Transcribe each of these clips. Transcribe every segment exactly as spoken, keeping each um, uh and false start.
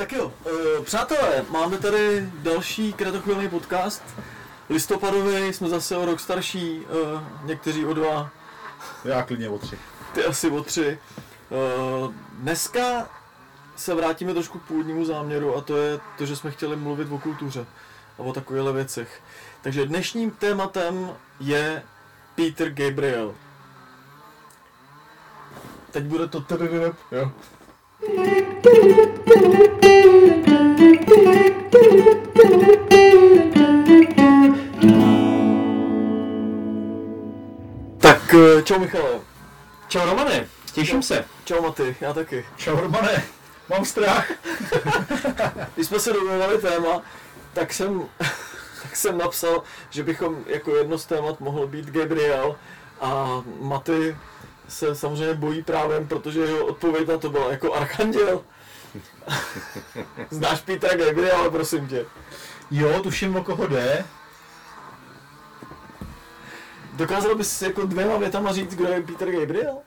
Tak jo, e, přátelé, máme tady další kratochvilný podcast. Listopadový, jsme zase o rok starší, e, někteří o dva. Já klidně o tři. Ty asi o tři. E, dneska se vrátíme trošku k původnímu záměru a to je to, že jsme chtěli mluvit o kultuře a o takovýchhle věcech. Takže dnešním tématem je Peter Gabriel. Teď bude to trdrp, jo. Tak, čau Michale. Čau Romane, těším se. Čau Maty, já taky. Čau Romane, mám strach. Když jsme se domluvali téma, tak jsem, tak jsem napsal, že bychom jako jedno z témat mohl být Gabriel a Maty se samozřejmě bojí právě, protože jeho odpověď na to byla jako archanděl. Znáš Petra Gabriela, ale prosím tě. Jo, tuším, o koho jde. Dokázal bys jako dvěma větama říct, kdo je Peter Gabriel?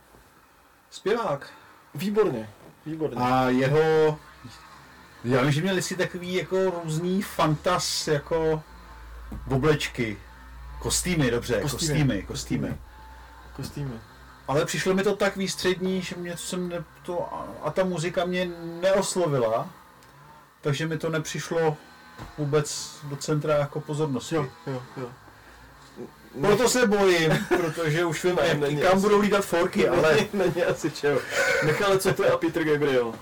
Zpěvák. Výborně, výborně. A jeho... Já vím, že měli si takový jako různý fantas, jako oblečky. Kostýmy, dobře, kostýmy, kostýmy. Kostýmy. kostýmy. Ale přišlo mi to tak výstřední, že mě jsem ne, to, a ta muzika mě neoslovila, takže mi to nepřišlo vůbec do centra jako pozornosti. Jo, jo, jo. Proto se bojím, protože už vím, ne, ne, kam budou lítat forky, ale... Není asi čeho. Michale, co to je a Peter Gabriel?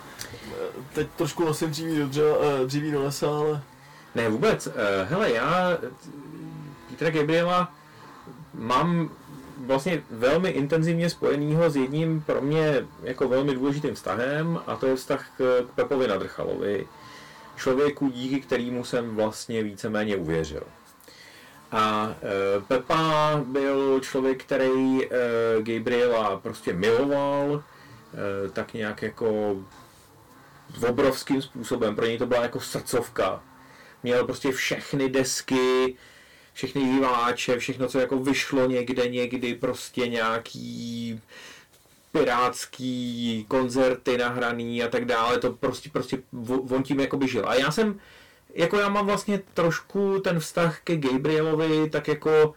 Teď trošku nosím dříví do, dřeva, dříví do lesa, ale... Ne, vůbec. Hele, já Petra Gabriela mám... vlastně velmi intenzivně spojenýho s jedním pro mě jako velmi důležitým vztahem, a to je vztah k Pepovi Nadrchalovi, člověku, díky kterému jsem vlastně víceméně uvěřil. A e, Pepa byl člověk, který e, Gabriela prostě miloval, e, tak nějak jako obrovským způsobem, pro něj to byla jako srdcovka. Měl prostě všechny desky, všechny výváče, všechno, co jako vyšlo někde, někdy prostě nějaký pirátský koncerty nahraný a tak dále, to prostě, prostě on tím jakoby žil. A já jsem, jako já mám vlastně trošku ten vztah ke Gabrielovi tak jako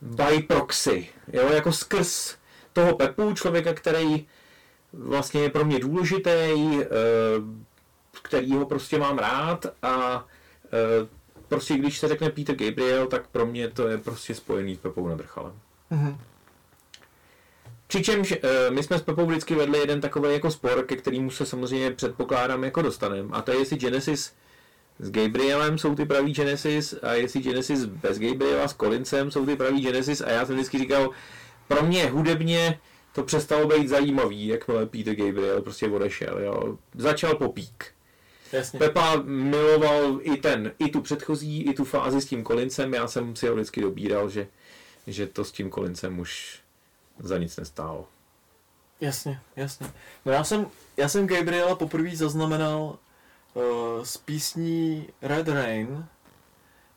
by proxy, jo, jako skrz toho Pepu, člověka, který vlastně je pro mě důležitý, kterýho prostě mám rád a prostě když se řekne Peter Gabriel, tak pro mě to je prostě spojený s Pepou Nadrchalem. Mm-hmm. Přičemž my jsme s Pepou vždycky vedli jeden takový jako spor, ke kterému se samozřejmě předpokládám jako dostaneme. A to je, jestli Genesis s Gabrielem jsou ty pravý Genesis a jestli Genesis bez Gabriela s Collinsem jsou ty pravý Genesis. A já jsem vždycky říkal, pro mě hudebně to přestalo být zajímavý, jakmile Peter Gabriel prostě odešel. Jo. Začal popík. Jasně. Pepa miloval i ten, i tu předchozí, i tu fázi s tím Collinsem. Já jsem si ho vždycky dobíral, že, že to s tím Collinsem už za nic nestálo. Jasně, jasně. No já jsem, já jsem Gabriela poprvé zaznamenal uh, z písní Red Rain,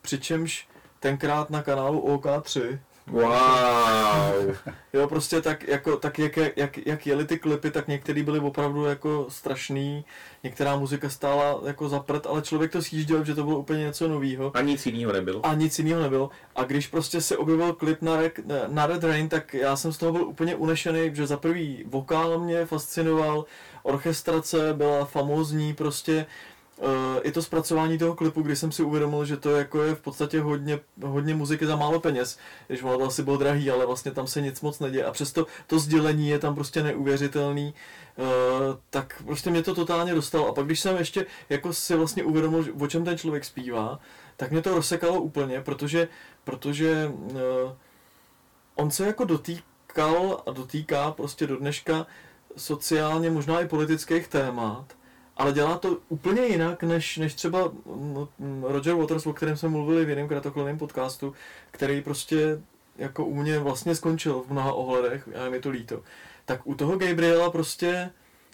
přičemž tenkrát na kanálu O K tři. Wow! Jo, prostě tak, jako, tak jak, jak, jak jeli ty klipy, tak některý byly opravdu jako strašný, některá muzika stála jako za prd, ale člověk to sjížděl, že to bylo úplně něco novýho. A nic jinýho nebylo. A nic jinýho nebylo. A když prostě se objevil klip na, Re- na Red Rain, tak já jsem z toho byl úplně unešený, že za prvý vokál mě fascinoval, orchestrace byla famózní, prostě uh, i to zpracování toho klipu, kdy jsem si uvědomil, že to jako je v podstatě hodně, hodně muziky za málo peněz, když ono to asi bylo drahý, ale vlastně tam se nic moc neděje a přesto to sdělení je tam prostě neuvěřitelný, uh, tak prostě mě to totálně dostalo. A pak když jsem ještě jako si vlastně uvědomil, že, o čem ten člověk zpívá, tak mě to rozsekalo úplně, protože, protože uh, on se jako dotýkal a dotýká prostě do dneška sociálně možná i politických témat, ale dělá to úplně jinak, než, než třeba no, Roger Waters, o kterém jsme mluvili v jiném kratochvilném podcastu, který prostě jako u mě vlastně skončil v mnoha ohledech, já mi to líto. Tak u toho Gabriela prostě,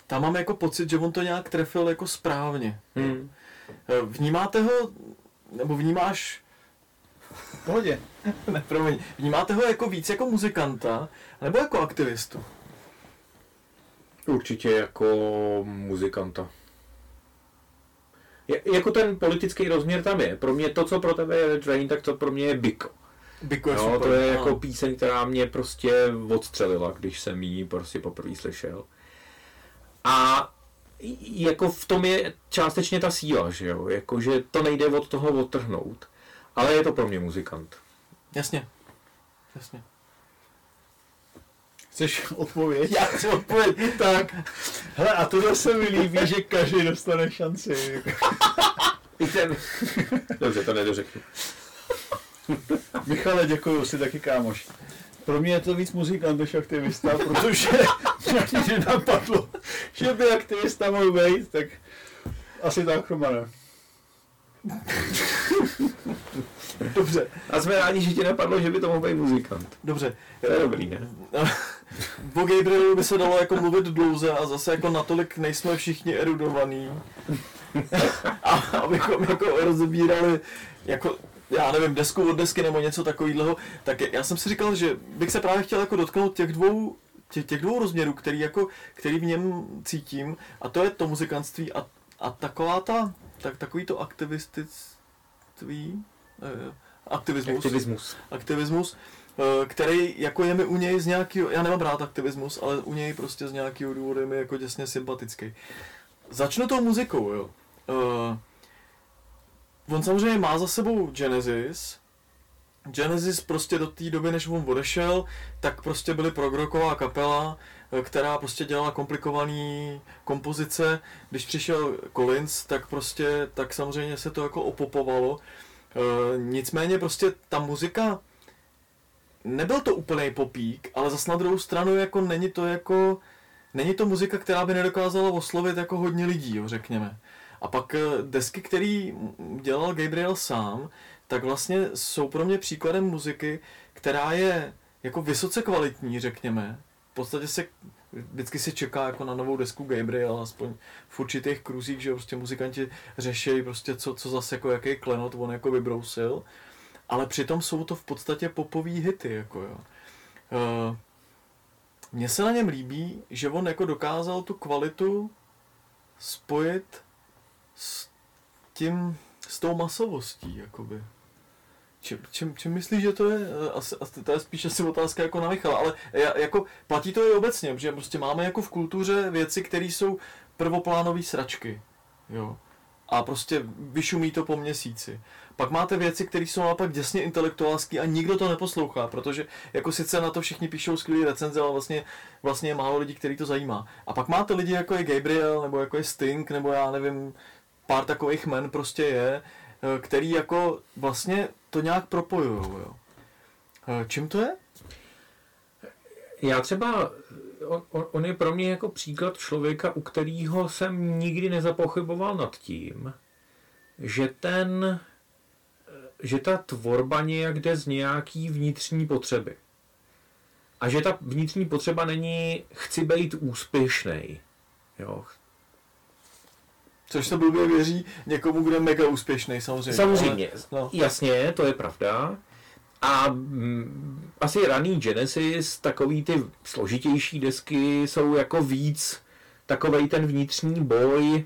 tam mám jako pocit, že on to nějak trefil jako správně. Hmm. Vnímáte ho, nebo vnímáš... V pohodě. Ne, promiň. Vnímáte ho jako víc jako muzikanta, nebo jako aktivistu? Určitě jako muzikanta. jako ten politický rozměr tam je. Pro mě to, co pro tebe je Red Rain, tak to pro mě je Biko. Biko je no, super, to je no. jako píseň, která mě prostě odstřelila, když jsem ji prostě poprvé slyšel. A jako v tom je částečně ta síla, že jo, jako, že to nejde od toho odtrhnout, ale je to pro mě muzikant. Jasně, jasně. Chceš odpověď? Já chci odpověď, tak. Hele, a tohle se mi líbí, že každý dostane šanci. I ten. Dobře, to nedořeknu. Michale, děkuju, jsi taky kámoš. Pro mě je to víc muzikant než aktivista, protože mě napadlo, že by aktivista mohl být, tak asi tak, Romane. Dobře. A jsme rádi, že ti napadlo, že by to mohl být muzikant. Dobře. To je dobrý, ne? O Gabrielovi by se dalo jako mluvit dlouze a zase jako natolik nejsme všichni erudovaní. A abychom jako rozebírali jako... já nevím, desku od desky nebo něco takového, tak já jsem si říkal, že bych se právě chtěl jako dotknout těch dvou, tě, těch dvou rozměrů, který, jako, který v něm cítím, a to je to muzikantství a, a taková ta, tak, takový to aktivistství, eh, aktivismus, aktivismus. aktivismus eh, který jako je mi u něj z nějakého, já nemám rád aktivismus, ale u něj prostě z nějakého důvodu je mi jako děsně sympatický. Začnu tou muzikou, jo. Eh, On samozřejmě má za sebou Genesis. Genesis prostě do té doby, než on odešel, tak prostě byly progroková kapela, která prostě dělala komplikované kompozice. Když přišel Collins, tak prostě, tak samozřejmě se to jako opopovalo. E, nicméně prostě ta muzika, nebyl to úplnej popík, ale zas na druhou stranu jako není to jako, není to muzika, která by nedokázala oslovit jako hodně lidí, jo, řekněme. A pak desky, který dělal Gabriel sám, tak vlastně jsou pro mě příkladem muziky, která je jako vysoce kvalitní, řekněme. V podstatě se vždycky se čeká jako na novou desku Gabriel, aspoň v určitých kruzích, že prostě muzikanti řeší prostě co, co zase jako jaký klenot on jako vybrousil. Ale přitom jsou to v podstatě popový hity, jako jo. Mně se na něm líbí, že on jako dokázal tu kvalitu spojit s tím, s tou masovostí, jakoby. Čím, čím, čím myslíš, že to je? Asi, to je spíš asi otázka jako na Michala, ale jako platí to i obecně, protože prostě máme jako v kultuře věci, které jsou prvoplánové sračky, jo. A prostě vyšumí to po měsíci. Pak máte věci, které jsou naopak děsně intelektuálské a nikdo to neposlouchá, protože jako sice na to všichni píšou skvělý recenze, ale vlastně, vlastně je málo lidí, který to zajímá. A pak máte lidi, jako je Gabriel, nebo jako je Sting, nebo já nevím, pár takových men prostě je, který jako vlastně to nějak propojujou, jo. Čím to je? Já třeba... On, on je pro mě jako příklad člověka, u kterého jsem nikdy nezapochyboval nad tím, že ten, že ta tvorba nějak jde z nějaký vnitřní potřeby. A že ta vnitřní potřeba není chci být úspěšnej. Jo. Což se blbě věří někomu, kdo je mega úspěšnej, samozřejmě. Samozřejmě, ale, no. Jasně, to je pravda. A mm, asi raný Genesis, takový ty složitější desky jsou jako víc takovej ten vnitřní boj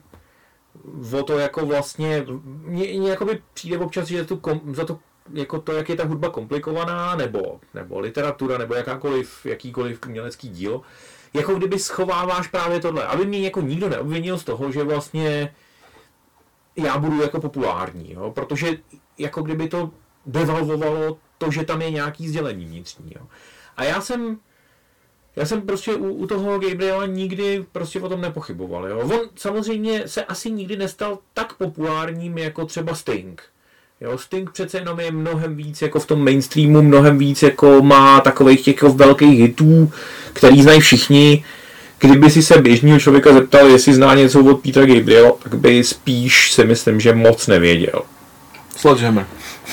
o to jako vlastně, mě jakoby přijde občas, že tu kom, za to, jako to, jak je ta hudba komplikovaná, nebo, nebo literatura, nebo jakákoliv, jakýkoliv umělecký dílo, jako kdyby schováváš právě tohle, aby mě jako nikdo neobvinil z toho, že vlastně já budu jako populární, jo? Protože jako kdyby to devalvovalo to, že tam je nějaký sdělení vnitřní. Jo. A já jsem, já jsem prostě u, u toho Gabriela nikdy prostě o tom nepochyboval. Jo. On samozřejmě se asi nikdy nestal tak populárním jako třeba Sting. Jo. Sting přece jenom je mnohem víc jako v tom mainstreamu, mnohem víc jako má takových těch jako velkých hitů, který znají všichni. Kdyby si se běžného člověka zeptal, jestli zná něco od Petera Gabriela, tak by spíš si myslím, že moc nevěděl. Sledžeme.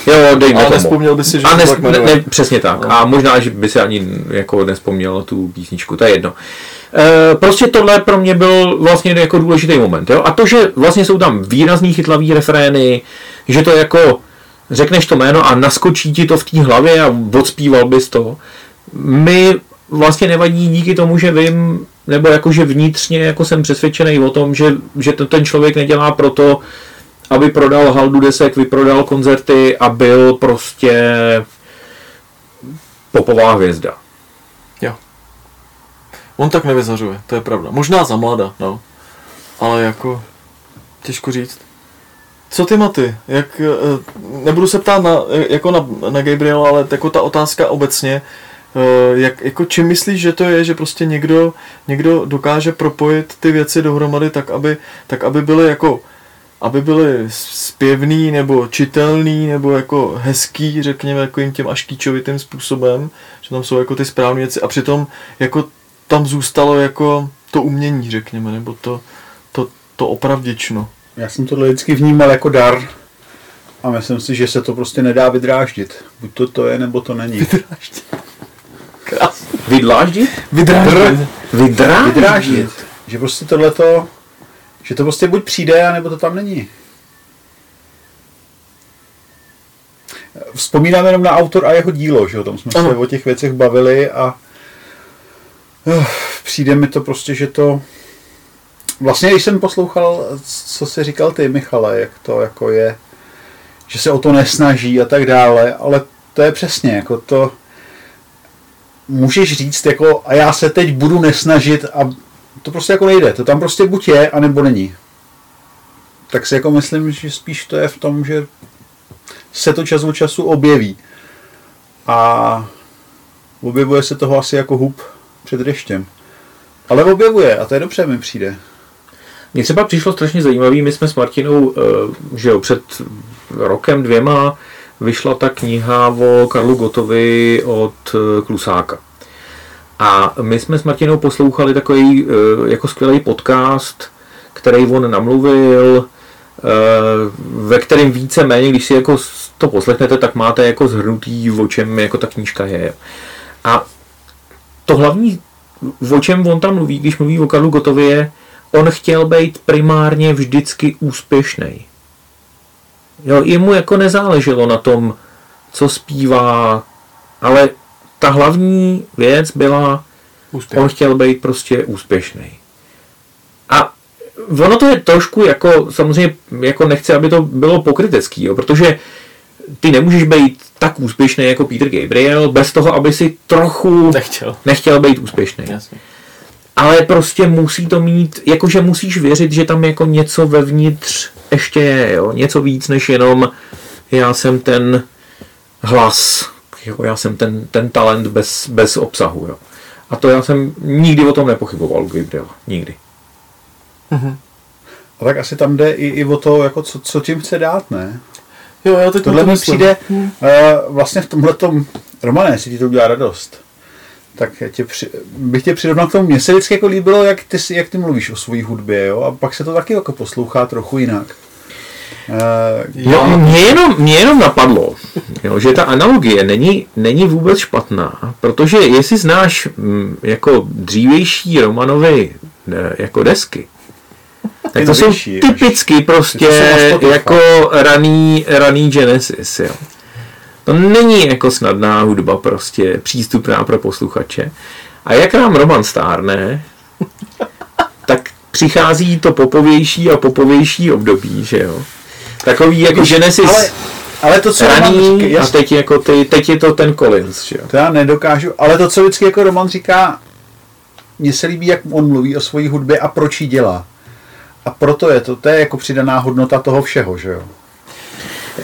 Jo, dejme tomu. A nespomněl by si, že to tak ne, přesně tak. No. A možná, že by se ani jako nespomněl tu písničku, to je jedno. E, prostě tohle pro mě byl vlastně jako důležitý moment. Jo? A to, že vlastně jsou tam výrazný chytlavý refrény, že to jako řekneš to jméno a naskočí ti to v té hlavě a odspíval bys to, mi vlastně nevadí díky tomu, že vím, nebo jakože vnitřně jako jsem přesvědčený o tom, že, že to ten člověk nedělá proto, a vyprodal haldu desek, vyprodal koncerty a byl prostě popová hvězda. Jo. On tak nevyzařuje, to je pravda. Možná za mlada, no. Ale jako, těžko říct. Co ty, Maty? Jak, nebudu se ptát na, jako na, na Gabriela, ale jako ta otázka obecně, jak, jako čím myslíš, že to je, že prostě někdo, někdo dokáže propojit ty věci dohromady tak, aby, tak, aby byly jako, aby byly zpěvný nebo čitelný nebo jako hezký, řekněme, jako jim těm až kýčovitým způsobem, že tam jsou jako ty správné věci a přitom jako tam zůstalo jako to umění, řekněme, nebo to, to, to opravděčno. Já jsem tohle vždycky vnímal jako dar a myslím si, že se to prostě nedá vydráždit. Buď to to je, nebo to není. Vydráždit. Krásně. Vydláždit? Vydráždit. Vydráždit. Vydráždit. Že prostě tohleto, že to prostě buď přijde, anebo to tam není. Vzpomínám jenom na autor a jeho dílo, že jo, tam jsme Aha. se o těch věcech bavili a uh, přijde mi to prostě, že to vlastně, když jsem poslouchal, co jsi říkal ty, Michale, jak to jako je, že se o to nesnaží a tak dále, ale to je přesně, jako to můžeš říct, jako a já se teď budu nesnažit a to prostě jako nejde, to tam prostě buď je, anebo není. Tak si jako myslím, že spíš to je v tom, že se to čas od času objeví a objevuje se toho asi jako hub před deštěm. Ale objevuje a to je dobře, mi přijde. Mně třeba přišlo strašně zajímavý, my jsme s Martinou, že jo, před rokem dvěma vyšla ta kniha o Karlu Gottovi od Klusáka. A my jsme s Martinou poslouchali takový jako skvělý podcast, který on namluvil, ve kterém víceméně, když si jako to poslechnete, tak máte jako zhrnutý, o čem jako ta knížka je. A to hlavní, o čem on tam mluví, když mluví o Karlu Gottovi, je, on chtěl být primárně vždycky úspěšný. Jo, jemu jako nezáleželo na tom, co zpívá, ale ta hlavní věc byla, úspěch. On chtěl být prostě úspěšný. A ono to je trošku jako, samozřejmě jako nechci, aby to bylo pokrytecký, jo, protože ty nemůžeš být tak úspěšný jako Peter Gabriel bez toho, aby si trochu nechtěl, nechtěl být úspěšný. Jasně. Ale prostě musí to mít, jakože musíš věřit, že tam jako něco vevnitř ještě je, jo? Něco víc než jenom já jsem ten hlas, jako já jsem ten, ten talent bez, bez obsahu. Jo? A to já jsem nikdy o tom nepochyboval, Gabriel, nikdy. Mhm. A tak asi tam jde i, i o to, jako co, co tím chce dát, ne? Jo, já teď tohle mi přijde uh, vlastně v tomhletom, Romane, jestli ti to udělá radost, tak tě při, bych tě přirovnal k tomu. Mně se vždycky jako líbilo, jak ty, jak ty mluvíš o své hudbě, jo? A pak se to taky jako poslouchá trochu jinak. Uh, no, já... mě, jenom, mě jenom napadlo, jo, že ta analogie není, není vůbec špatná, protože jestli znáš m, jako dřívější Romanovy ne, jako desky, tak to jsou typicky prostě jako raný, raný Genesis, jo. To není jako snadná hudba prostě, přístupná pro posluchače. A jak nám Roman stárne, tak přichází to popovější a popovější období, že jo. Takový jako Genesis ale, ale to, co raný říká, a teď, jako ty, teď je to ten Collins, že jo. To já nedokážu, ale to, co vždycky jako Roman říká, mně se líbí, jak on mluví o svojí hudbě a proč ji dělá. A proto je to, to je jako přidaná hodnota toho všeho, že jo?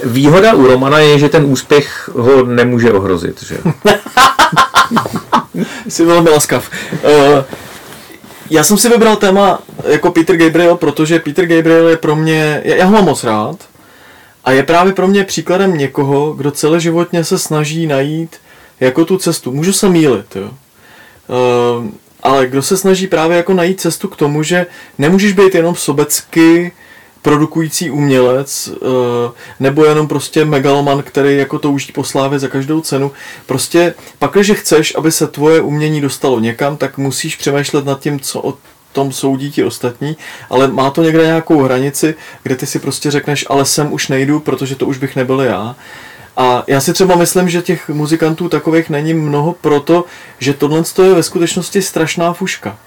Výhoda u Romana je, že ten úspěch ho nemůže ohrozit, že jo? Jsi velmi laskav. Uh, já jsem si vybral téma jako Peter Gabriel, protože Peter Gabriel je pro mě, já ho mám moc rád, a je právě pro mě příkladem někoho, kdo celoživotně se snaží najít jako tu cestu. Můžu se mýlit, jo? Uh, Ale kdo se snaží právě jako najít cestu k tomu, že nemůžeš být jenom sobecky produkující umělec, nebo jenom prostě megaloman, který jako touží po slávě za každou cenu. Prostě pak, když chceš, aby se tvoje umění dostalo někam, tak musíš přemýšlet nad tím, co o tom soudí ti ostatní, ale má to někde nějakou hranici, kde ty si prostě řekneš, ale sem už nejdu, protože to už bych nebyl já. A já si třeba myslím, že těch muzikantů takových není mnoho proto, že tohle je ve skutečnosti strašná fuška.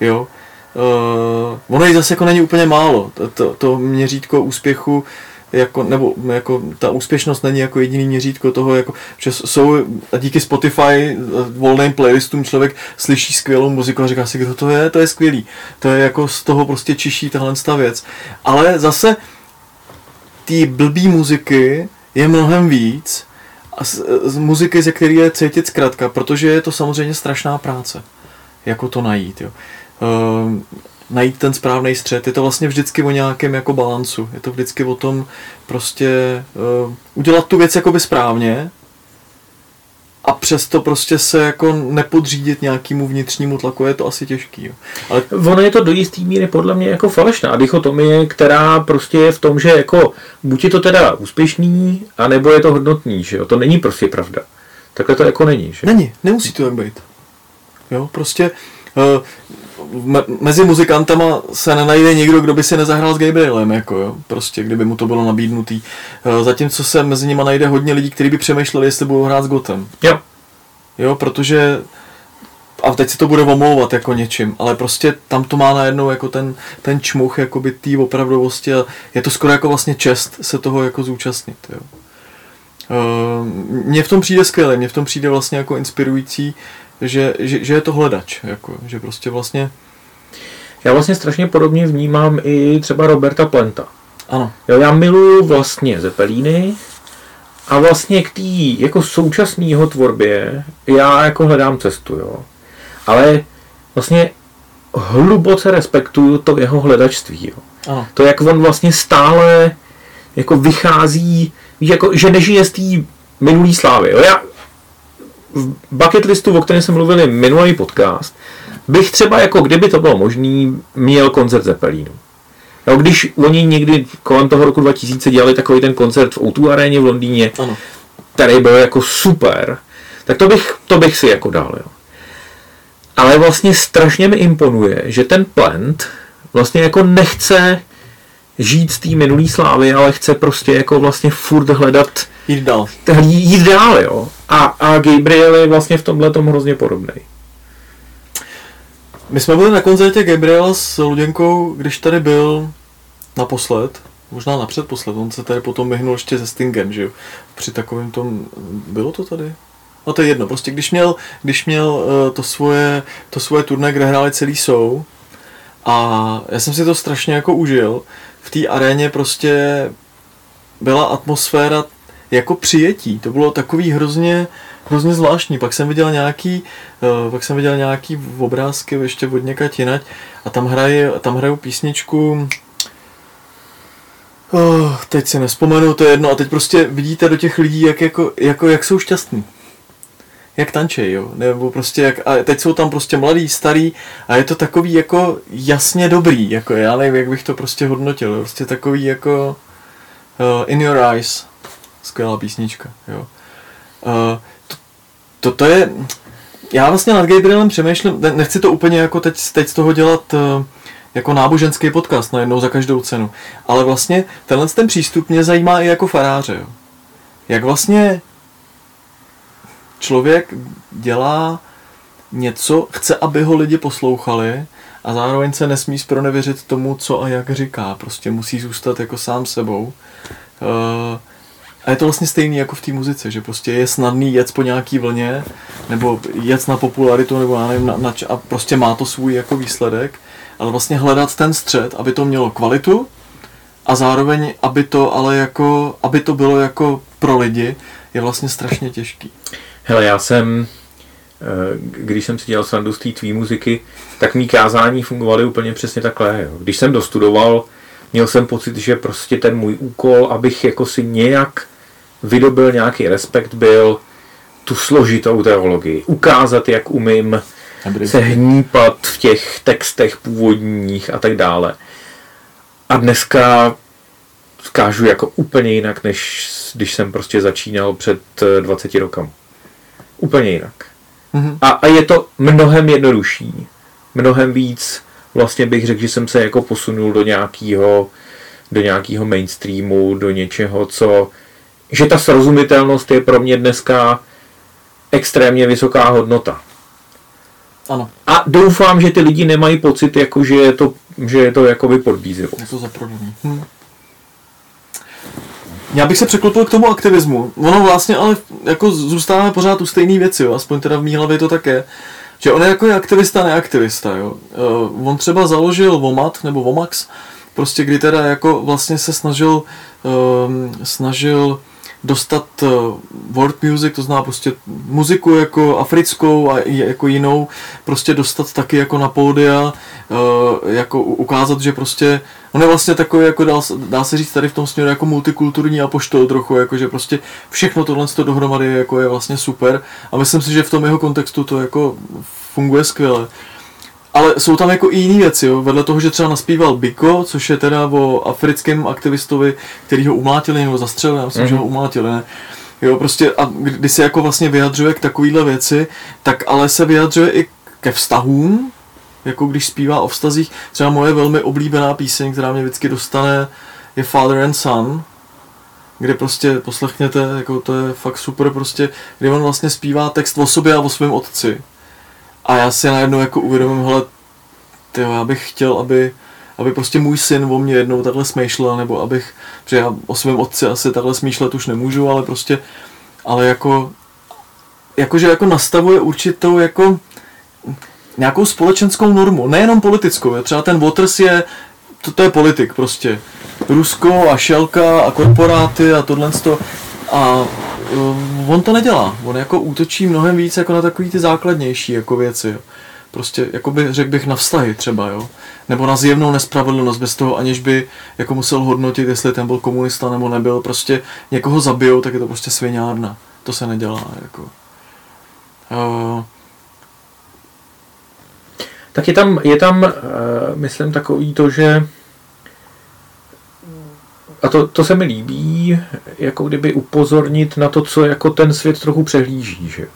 Jo? Uh, ono jí zase jako není úplně málo. To, to, to měřítko úspěchu, jako, nebo jako ta úspěšnost není jako jediný měřítko toho, jako, že jsou, a díky Spotify volným playlistům člověk slyší skvělou muziku a říká si, kdo to je, to je skvělý. To je jako z toho prostě čiší tahle věc. Ale zase ty blbý muziky je mnohem víc a z, z muziky, ze které je cítit zkrátka, protože je to samozřejmě strašná práce, jako to najít, jo. Uh, najít ten správný střed. Je to vlastně vždycky o nějakém jako balancu. Je to vždycky o tom prostě uh, udělat tu věc jakoby správně a přesto prostě se jako nepodřídit nějakému vnitřnímu tlaku. Je to asi těžký. Jo. Ale... Ono je to do jistý míry podle mě jako falešná dichotomie, která prostě je v tom, že jako buď je to teda úspěšný, anebo je to hodnotný. Že jo? To není prostě pravda. Takhle to jako není. Že? Není. Nemusí to tak být. Jo, prostě uh, Me- mezi muzikantama se nenajde někdo, kdo by si nezahrál s Gabrielem, jako jo, prostě, kdyby mu to bylo nabídnutý. Zatímco se mezi nima najde hodně lidí, kteří by přemýšleli, jestli budou hrát s Gotem. Jo. Jo, protože, a teď se to bude omlouvat jako něčím, ale prostě tam to má najednou jako ten, ten čmuch, jakoby tý opravdovosti a je to skoro jako vlastně čest se toho jako zúčastnit, jo. Mně v tom přijde skvěle, mně v tom přijde vlastně jako inspirující, Že, že, že je to hledač, jako, že prostě vlastně... Já vlastně strašně podobně vnímám i třeba Roberta Planta. Ano. Jo, já miluju vlastně Zeppeliny a vlastně k té jako současné jeho tvorbě já jako hledám cestu, jo. Ale vlastně hluboce respektuju to jeho hledačství, jo. Ano. To, jak on vlastně stále jako vychází, jako, že nežije z té minulý slávy, jo. Já, v bucket listu, o kterém jsme mluvili minulý podcast, bych třeba, jako kdyby to bylo možné, měl koncert Zeppelinu. No, když oni někdy kolem toho roku dva tisíce dělali takový ten koncert v ó dvě aréně v Londýně, ano, který byl jako super, tak to bych, to bych si jako dal. Jo. Ale vlastně strašně mi imponuje, že ten Plant vlastně jako nechce žít z té minulý slávy, ale chce prostě jako vlastně furt hledat jít dál. Jít dál, jo. A, a Gabriel je vlastně v tomhletom hrozně podobný. My jsme byli na koncertě Gabriela s Luděnkou, když tady byl naposled, možná na předposled, on se tady potom vyhnul ještě se Stingem, že jo. Při takovém tom, bylo to tady? No to je jedno, prostě když měl, když měl to svoje, to svoje turné, kde hráli celý show, a já jsem si to strašně jako užil. V té aréně prostě byla atmosféra jako přijetí. To bylo takový hrozně, hrozně zvláštní. Pak jsem viděl nějaký, pak jsem viděl nějaký obrázky ještě od někať jinať a tam hraje, tam hrajou písničku. Oh, teď si nevzpomenu, to je jedno. A teď prostě vidíte do těch lidí, jak, jako, jako, jak jsou šťastní. Jak tančej, jo, nebo prostě jak, a teď jsou tam prostě mladý, starý a je to takový jako jasně dobrý, jako já nevím, jak bych to prostě hodnotil, prostě takový jako uh, In Your Eyes, skvělá písnička, jo. Uh, to, to, to je, já vlastně nad Gabrielem přemýšlím, ne, nechci to úplně jako teď, teď z toho dělat uh, jako náboženský podcast najednou za každou cenu, ale vlastně tenhle ten přístup mě zajímá i jako faráře, jo. Jak vlastně člověk dělá něco, chce, aby ho lidi poslouchali a zároveň se nesmí zpronevěřit tomu, co a jak říká. Prostě musí zůstat jako sám sebou. A je to vlastně stejný jako v té muzice, že prostě je snadný jet po nějaký vlně, nebo jet na popularitu, nebo já nevím, na, na, a prostě má to svůj jako výsledek, ale vlastně hledat ten střed, aby to mělo kvalitu a zároveň, aby to, ale jako, aby to bylo jako pro lidi, je vlastně strašně těžký. Hele, já jsem, když jsem si dělal srandu z té tvý muziky, tak mý kázání fungovaly úplně přesně takhle. Jo. Když jsem dostudoval, měl jsem pocit, že prostě ten můj úkol, abych jako si nějak vydobil nějaký respekt, byl tu složitou teologii. Ukázat, jak umím se hnípat v těch textech původních a tak dále. A dneska kážu jako úplně jinak, než když jsem prostě začínal před dvaceti rokama. Úplně jinak. Mm-hmm. A, a je to mnohem jednodušší. Mnohem víc vlastně bych řekl, že jsem se jako posunul do nějakého do nějakého mainstreamu, do něčeho, co... Že ta srozumitelnost je pro mě dneska extrémně vysoká hodnota. Ano. A doufám, že ty lidi nemají pocit, jako, že je to, že je to jakoby podbízivo. Je to zaprodlný. Hm. Já bych se překlopil k tomu aktivismu. Ono vlastně, ale jako zůstáváme pořád u stejné věci, jo? Aspoň teda v mý hlavě to také. Že on je jako je aktivista, neaktivista, jo. Uh, on třeba založil WOMAD nebo VOMAX, prostě kdy teda jako vlastně se snažil, um, snažil dostat uh, world music, to zná prostě muziku jako africkou a jako jinou, prostě dostat taky jako na pódia, uh, jako ukázat, že prostě on je vlastně takový, jako dá, dá se říct tady v tom směru jako multikulturní apoštol trochu, jako že prostě všechno tohle dohromady jako je vlastně super a myslím si, že v tom jeho kontextu to jako funguje skvěle. Ale jsou tam jako i jiné věci, jo. Vedle toho, že třeba naspíval Biko, což je teda o africkém aktivistovi, který ho umlátili nebo zastřelili, já myslím, mm-hmm. že ho umlátili, ne? Jo, prostě a když se jako vlastně vyjadřuje k takovýhle věci, tak ale se vyjadřuje i ke vztahům, jako když zpívá o vztazích. Třeba moje velmi oblíbená píseň, která mě vždycky dostane, je Father and Son, kde prostě poslechněte, jako to je fakt super prostě, kdy on vlastně zpívá text o sobě a o svém otci. A já si najednou jako uvědomím, hele, tyjo, já bych chtěl, aby, aby prostě můj syn o mě jednou takhle smýšlel, nebo abych, protože já o svém otci asi takhle smýšlet už nemůžu, ale prostě, ale jako, jakože jako nastavuje určitou jako nějakou společenskou normu, nejenom politickou, je. Třeba ten Waters je, to, to je politik prostě, Rusko a šelka a korporáty a tohle to, a on to nedělá, on jako útočí mnohem víc jako na takový ty základnější jako věci, jo. Prostě, jako by, řekl bych, na vztahy třeba, jo. Nebo na zjevnou nespravedlnost, bez toho, aniž by jako musel hodnotit, jestli ten byl komunista nebo nebyl, prostě někoho zabijou, tak je to prostě sviňárna, to se nedělá, jako. Uh... Tak je tam, je tam, uh, myslím, takový to, že a to, to se mi líbí, jako kdyby upozornit na to, co jako ten svět trochu přehlíží, že?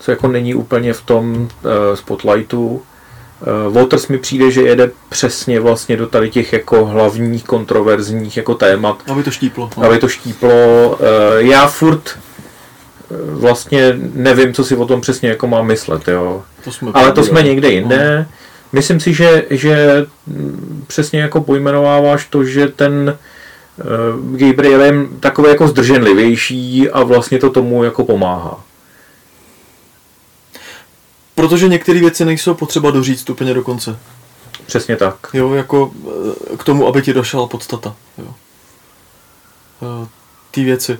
Co jako není úplně v tom uh, spotlightu. Uh, Waters mi přijde, že jede přesně vlastně do tady těch jako hlavních kontroverzních jako témat. Aby to štíplo. Aby to štíplo. Uh, já furt uh, vlastně nevím, co si o tom přesně jako mám myslet, jo. To jsme Ale to jsme dělali. Někde jinde. No. Myslím si, že, že přesně jako pojmenováváš to, že ten Gabriel je takový jako zdrženlivější a vlastně to tomu jako pomáhá. Protože některé věci nejsou potřeba doříct úplně do konce. Přesně tak. Jo, jako k tomu, aby ti došla podstata. Jo. Ty věci.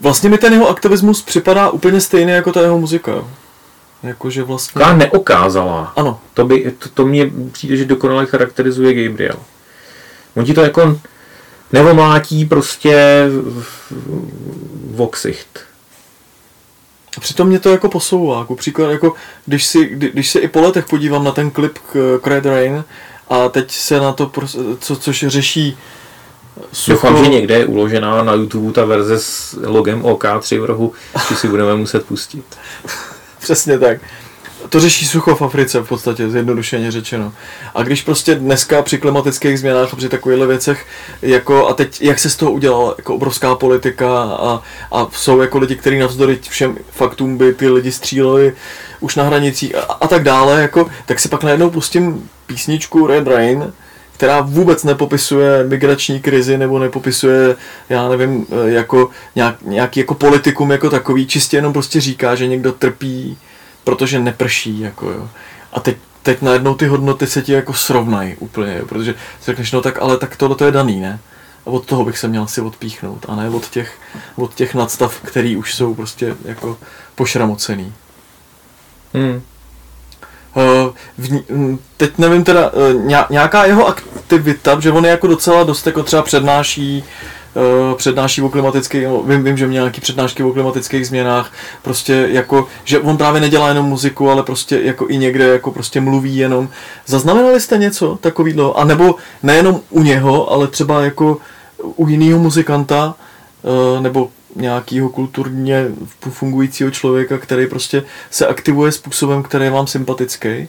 Vlastně mi ten jeho aktivismus připadá úplně stejný jako ta jeho muzika. Jo. Jakože vlastně... Taková neokázalá. Ano. To, by, to, to mě přijde, že dokonale charakterizuje Gabriel. On ti to jako... Nebo mlátí prostě voxicht. A přitom mě to jako posouvá. Kupříklad, jako, když, si, kdy, když se i po letech podívám na ten klip k, k Red Rain a teď se na to, co, což řeší sucho... Doufám, že někde je uložená na YouTube ta verze s logem O K tři v rohu, že si budeme muset pustit. Přesně tak. To řeší sucho v Africe v podstatě, zjednodušeně řečeno. A když prostě dneska při klimatických změnách, při takovýchto věcech, jako a teď, jak se z toho udělala jako obrovská politika a, a jsou jako lidi, kteří navzdory všem faktům by ty lidi stříleli už na hranicích a, a tak dále, jako, tak si pak najednou pustím písničku Red Rain, která vůbec nepopisuje migrační krizi nebo nepopisuje, já nevím, jako nějak, nějaký jako politikum jako takový, čistě jenom prostě říká, že někdo trpí, protože neprší, jako jo. A teď, teď najednou ty hodnoty se ti jako srovnají úplně, jo. Protože si řekneš, no tak, ale tak tohle to je daný, ne? A od toho bych se měl si odpíchnout, a ne od těch, od těch nadstav, který už jsou prostě jako pošramocený. Hmm. V, teď nevím teda, nějaká jeho aktivita, že on je jako docela dost jako třeba přednáší, přednáší o klimatických, vím, vím, že měl nějaký přednášky o klimatických změnách, prostě jako, že on právě nedělá jenom muziku, ale prostě jako i někde jako prostě mluví jenom. Zaznamenali jste něco takovýhle? A nebo nejenom u něho, ale třeba jako u jiného muzikanta, nebo nějakého kulturně fungujícího člověka, který prostě se aktivuje způsobem, který je vám sympatický?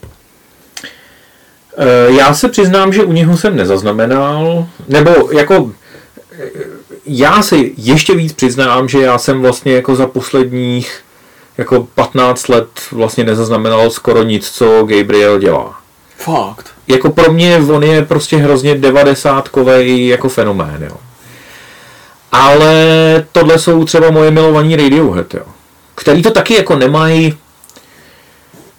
Já se přiznám, že u něho jsem nezaznamenal, nebo jako já se ještě víc přiznám, že já jsem vlastně jako za posledních jako patnáct let vlastně nezaznamenal skoro nic, co Gabriel dělá. Fakt. Jako pro mě on je prostě hrozně devadesátkovej jako fenomén, jo. Ale tohle jsou třeba moje milovaní Radiohead, jo. Který to taky jako nemají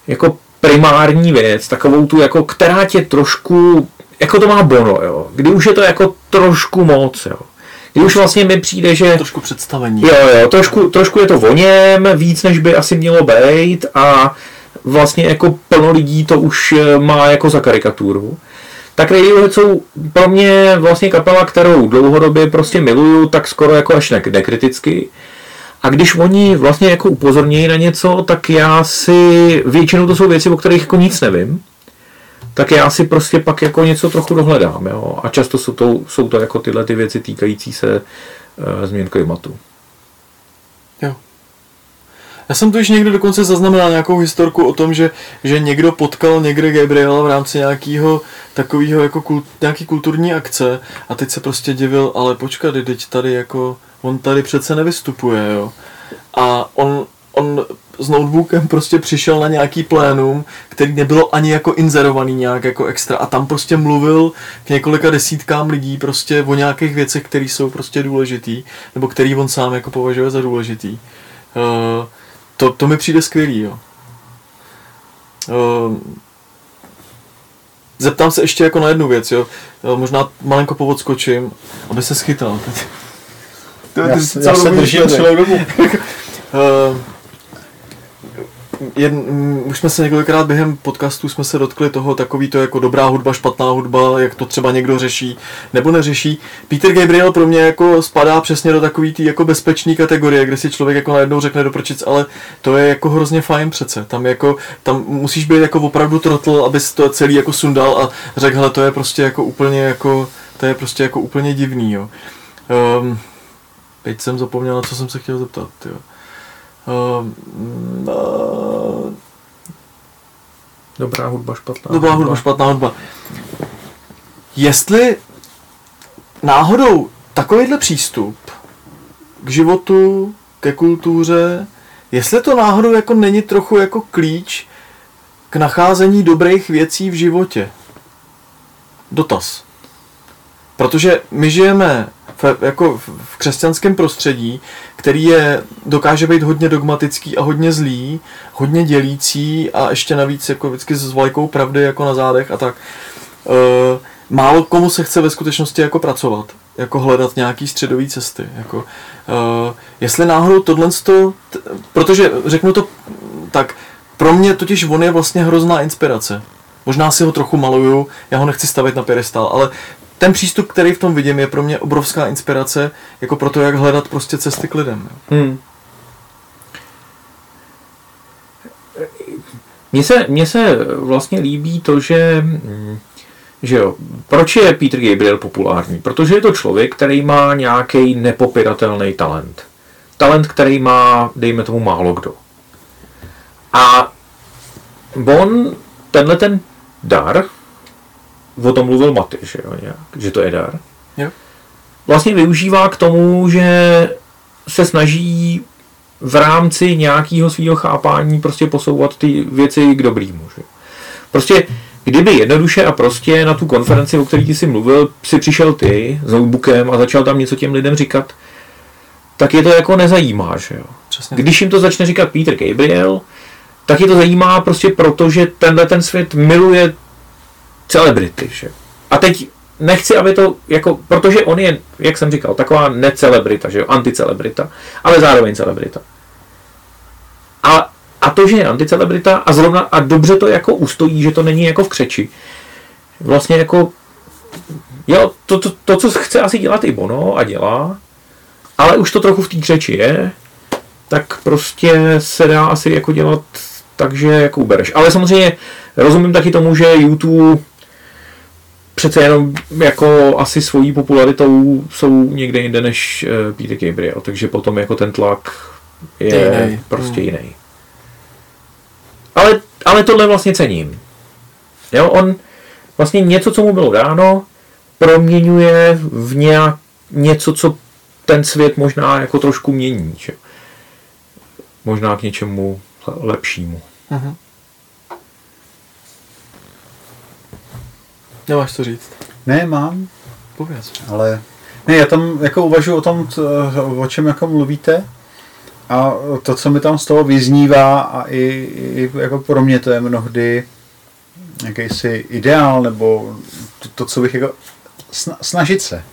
jako primární věc, takovou tu jako, která tě trošku, jako to má Bono, jo. Kdy už je to jako trošku moc, jo. Kdy už vlastně mi přijde, že... Trošku představení. Jo, jo, trošku, trošku je to o něm, víc než by asi mělo být a vlastně jako plno lidí to už má jako za karikaturu. Tak Radiohead jsou pro mě vlastně kapela, kterou dlouhodobě prostě miluju, tak skoro jako až nekriticky. A když oni vlastně jako upozornějí na něco, tak já si, většinou to jsou věci, o kterých jako nic nevím, tak já si prostě pak jako něco trochu dohledám, jo. A často jsou to, jsou to jako tyhle ty věci týkající se e, změn klimatu. Jo. Já jsem tu již někde dokonce zaznamenal nějakou historku o tom, že, že někdo potkal někde Gabriela v rámci nějakého takového jako kult, nějaký kulturní akce a teď se prostě divil, ale počkat, teď tady jako, on tady přece nevystupuje, jo. A on, on s notebookem prostě přišel na nějaký plénum, který nebylo ani jako inzerovaný nějak jako extra a tam prostě mluvil k několika desítkám lidí prostě o nějakých věcech, které jsou prostě důležitý, nebo který on sám jako považuje za důležitý. Uh, To, to mi přijde skvělý, jo. Zeptám se ještě jako na jednu věc, jo. Možná malinko poodskočím, aby se schytal. Já, já se držím celou dobu. Jedn, už jsme se několikrát během podcastu jsme se dotkli toho, takový to jako dobrá hudba, špatná hudba, jak to třeba někdo řeší nebo neřeší. Peter Gabriel pro mě jako spadá přesně do takový tý jako bezpečný kategorie, kde si člověk jako najednou řekne do prčic, ale to je jako hrozně fajn přece. Tam jako tam musíš být jako opravdu trotl, abys to celý jako sundal a řekl, hele, to je prostě jako úplně jako to je prostě jako úplně divný, jo. Um, teď jsem zapomněl, na co jsem se chtěl zeptat, jo. Uh, uh, dobrá hudba, špatná Dobrá hudba, hudba, špatná hudba. Jestli náhodou takovýhle přístup k životu, ke kultuře, jestli to náhodou jako není trochu jako klíč k nacházení dobrých věcí v životě. Dotaz. Protože my žijeme v, jako v křesťanském prostředí, který je, dokáže být hodně dogmatický a hodně zlý, hodně dělící a ještě navíc jako vždycky s vlajkou pravdy jako na zádech a tak. E, málo komu se chce ve skutečnosti jako pracovat, jako hledat nějaký středový cesty. Jako, e, jestli náhodou tohleto, t- protože řeknu to tak, pro mě totiž on je vlastně hrozná inspirace. Možná si ho trochu maluju, já ho nechci stavit na pědestál, ale ten přístup, který v tom vidím, je pro mě obrovská inspirace, jako pro to, jak hledat prostě cesty k lidem. Hmm. Mně se, mně se vlastně líbí to, že, že jo, proč je Peter Gabriel populární? Protože je to člověk, který má nějaký nepopiratelný talent. Talent, který má, dejme tomu, málo kdo. A on, tenhle ten dar, o tom mluvil Maty, že, jo, nějak, že to je dar. Jo. Vlastně využívá k tomu, že se snaží v rámci nějakého svého chápání prostě posouvat ty věci k dobrýmu. Že? Prostě kdyby jednoduše a prostě na tu konferenci, o které jsi mluvil, si přišel ty s notebookem a začal tam něco těm lidem říkat, tak je to jako nezajímá. Že jo? Když jim to začne říkat Peter Gabriel, tak je to zajímá prostě proto, že tenhle ten svět miluje celebrity, že? A teď nechci, aby to, jako, protože on je, jak jsem říkal, taková necelebrita, že jo, anticelebrita, ale zároveň celebrita. A, a to, že je anticelebrita a zrovna, a dobře to jako ustojí, že to není jako v křeči. Vlastně jako, jo, to, to, to co chce asi dělat i Bono a dělá, ale už to trochu v té křeči je, tak prostě se dá asi jako dělat takže jako ubereš. Ale samozřejmě rozumím taky tomu, že YouTube přece jenom jako asi svojí popularitou jsou někde jinde než Peter Gabriel, takže potom jako ten tlak je jiný. prostě hmm. jiný. Ale, ale tohle vlastně cením. Jo, on vlastně něco, co mu bylo dáno, proměňuje v nějak něco, co ten svět možná jako trošku mění. Že? možná k něčemu lepšímu. Uh-huh. Nemáš co říct? Ne, mám. Pověz. Ale ne, já tam jako uvažuji o tom, o čem jako mluvíte, a to, co mi tam z toho vyznívá, a i, i jako pro mě to je mnohdy jakýsi ideál, nebo to, to co bych jako snažit se.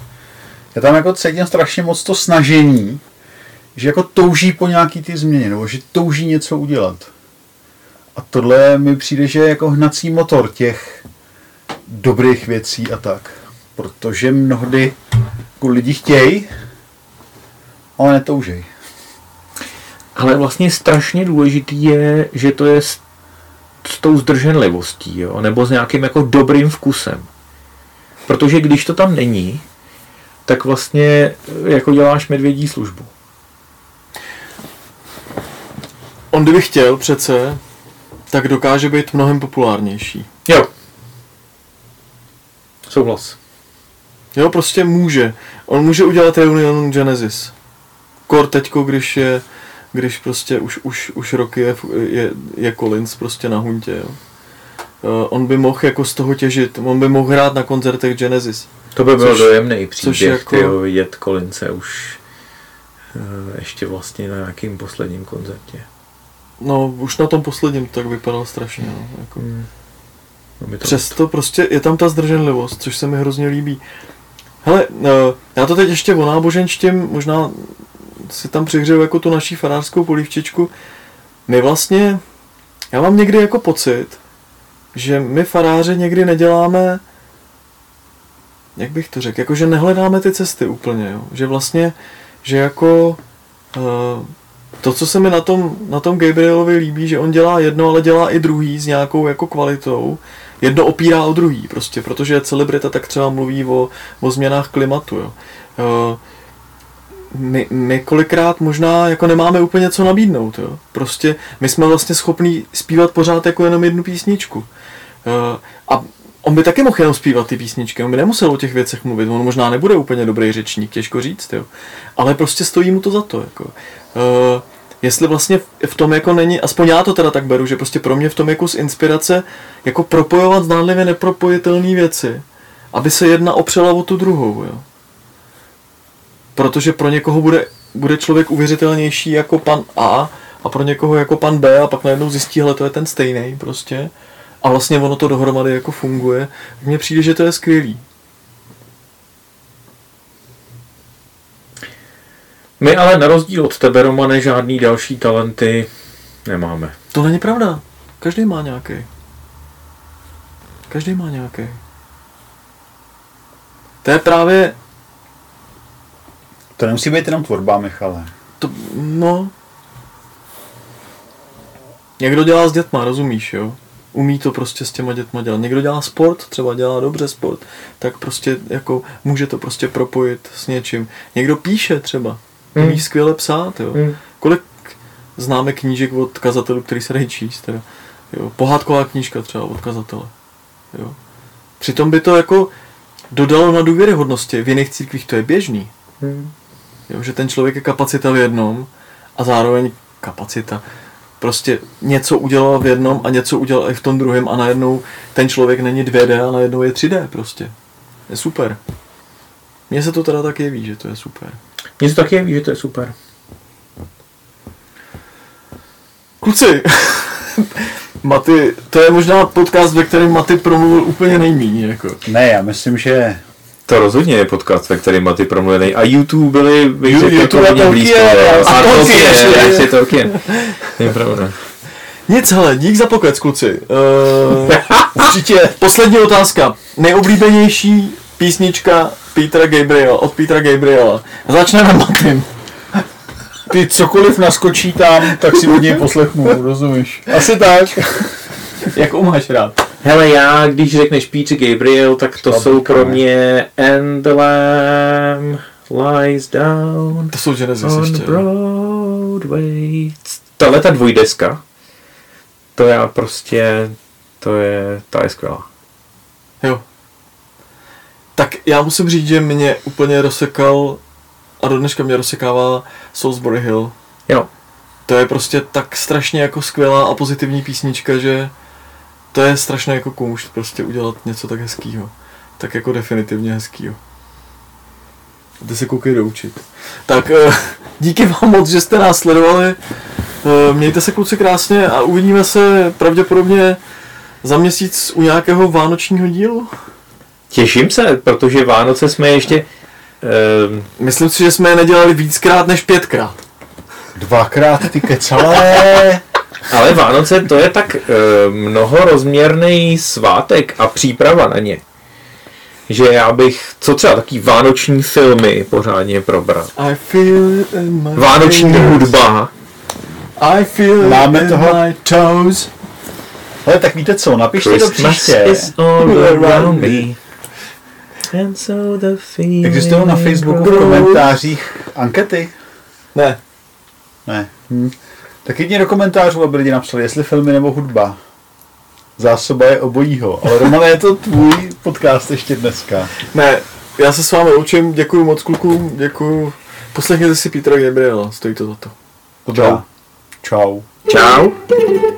Já tam jako cítím strašně moc to snažení, že jako touží po nějaký ty změně, nebo že touží něco udělat. A tohle mi přijde, že je jako hnací motor těch dobrých věcí a tak. Protože mnohdy lidi chtějí, ale netoužejí. Ale vlastně strašně důležitý je, že to je s, s tou zdrženlivostí, jo? Nebo s nějakým jako dobrým vkusem. Protože když to tam není, tak vlastně jako děláš medvědí službu. On kdyby chtěl přece, tak dokáže být mnohem populárnější. Jo. Souhlas. Jo, prostě může. On může udělat reunion Genesis. Kor teďko, když je, když prostě už, už, už roky je, je, je Collins prostě na huntě, jo. On by mohl jako z toho těžit, on by mohl hrát na koncertech Genesis. To by byl dojemný příběh, jako tyjo, vidět Collinse už ještě vlastně na nějakým posledním koncertě. No, už na tom posledním tak vypadal strašně, no, jako. Mm. No, přesto prostě je tam ta zdrženlivost, což se mi hrozně líbí. Hele, já to teď ještě o náboženštím, možná si tam přihřeju jako tu naší farářskou polívčičku. My vlastně, já mám někdy jako pocit, že my faráři někdy neděláme, jak bych to řekl, jako že nehledáme ty cesty úplně, jo? Že vlastně, že jako to, co se mi na tom, na tom Gabrielovi líbí, že on dělá jedno, ale dělá i druhý s nějakou jako kvalitou, jedno opírá o druhý prostě, protože celebrita tak třeba mluví o, o změnách klimatu, jo. My, my kolikrát možná jako nemáme úplně co nabídnout, jo. Prostě my jsme vlastně schopní zpívat pořád jako jenom jednu písničku. A on by taky mohl jenom zpívat ty písničky, on by nemusel o těch věcech mluvit, on možná nebude úplně dobrý řečník, těžko říct, jo. Ale prostě stojí mu to za to, jako. Uh, jestli vlastně v tom jako není, aspoň já to teda tak beru, že prostě pro mě v tom jako z inspirace jako propojovat zdánlivě nepropojitelné věci, aby se jedna opřela o tu druhou, jo. Protože pro někoho bude, bude člověk uvěřitelnější jako pan A a pro někoho jako pan B a pak najednou zjistí, hele, to je ten stejný prostě. A vlastně ono to dohromady jako funguje. Mně přijde, že to je skvělý. My ale na rozdíl od tebe, Romane, žádný další talenty nemáme. To není pravda. Každý má nějaký. Každý má nějaký. To je právě... To nemusí být jenom tvorba, Michale. To, no. Někdo dělá s dětma, rozumíš, jo? Umí to prostě s těma dětma dělat. Někdo dělá sport, třeba dělá dobře sport, tak prostě jako může to prostě propojit s něčím. Někdo píše třeba. Umí hmm. skvěle psát, jo. Hmm. Kolik známe knížek od kazatelů, který se dají číst, teda. Jo. Pohádková knížka třeba od kazatele. Jo. Přitom by to jako dodalo na důvěryhodnosti. V jiných církvích to je běžný. Hmm. Jo, že ten člověk je kapacita v jednom a zároveň kapacita. Prostě něco udělal v jednom a něco udělal i v tom druhém a najednou ten člověk není dvě dé a najednou je tři dé prostě. Je super. Mně se to teda tak jeví, že to je super. Mně se tak jeví, že to je super. Kluci, Maty, to je možná podcast, ve kterém Maty promluvil úplně nejméně. Jako. Ne, já myslím, že... To rozhodně je podcast, ve kterém Maty promluvený. A YouTube byly, bych řekl, jako hodně blízko. A to je, je to ok. Je pravda. Nic, hele, dík za pokec, kluci. Uh, určitě. Poslední otázka. Nejoblíbenější písnička Petra Gabriela, od Petra Gabriela. Začneme Matym. Ty cokoliv naskočí tam, tak si od něj poslechnu, rozumíš? Asi tak. Jak máš rád? Hele, já, když řekneš Peter Gabriel, tak to jsou pro mě And the Lamb lies down to jsou on Broadway. Tahle ta dvojdeska, to já prostě, to je, ta je skvělá. Jo. Tak já musím říct, že mě úplně rozsekal a do dneška mě rozsekává Solsbury Hill. Jo. to je prostě tak strašně jako skvělá a pozitivní písnička, že to je strašně jako koušt prostě udělat něco tak hezkýho. Tak jako definitivně hezkýho. Ty se koukej doučit. Tak díky vám moc, že jste nás sledovali. Mějte se kluci krásně a uvidíme se pravděpodobně za měsíc u nějakého vánočního dílu. Těším se, protože Vánoce jsme ještě... Um... Myslím si, že jsme je nedělali víckrát než pětkrát. Dvakrát, ty kecalé. Ale Vánoce to je tak uh, mnohorozměrný svátek a příprava na ně. Že já bych, co třeba taky vánoční filmy pořádně probral. I feel it in my vánoční fingers. Hudba. I feel Máme it in toho... my toes. Ale tak víte co, napište Christmas do příště. Is all around me. And so the feeling existují na Facebooku grows. V komentářích ankety? Ne. Ne. Hm. Tak jedině do komentářů, aby lidi napsali, jestli filmy nebo hudba. Zásoba je obojího. Ale Romane, je to tvůj podcast ještě dneska. Ne, já se s vámi učím. Děkuju moc klukům, děkuju. Poslechněte si Petra Gabriela, stojí to za to. Čau. Čau. Čau.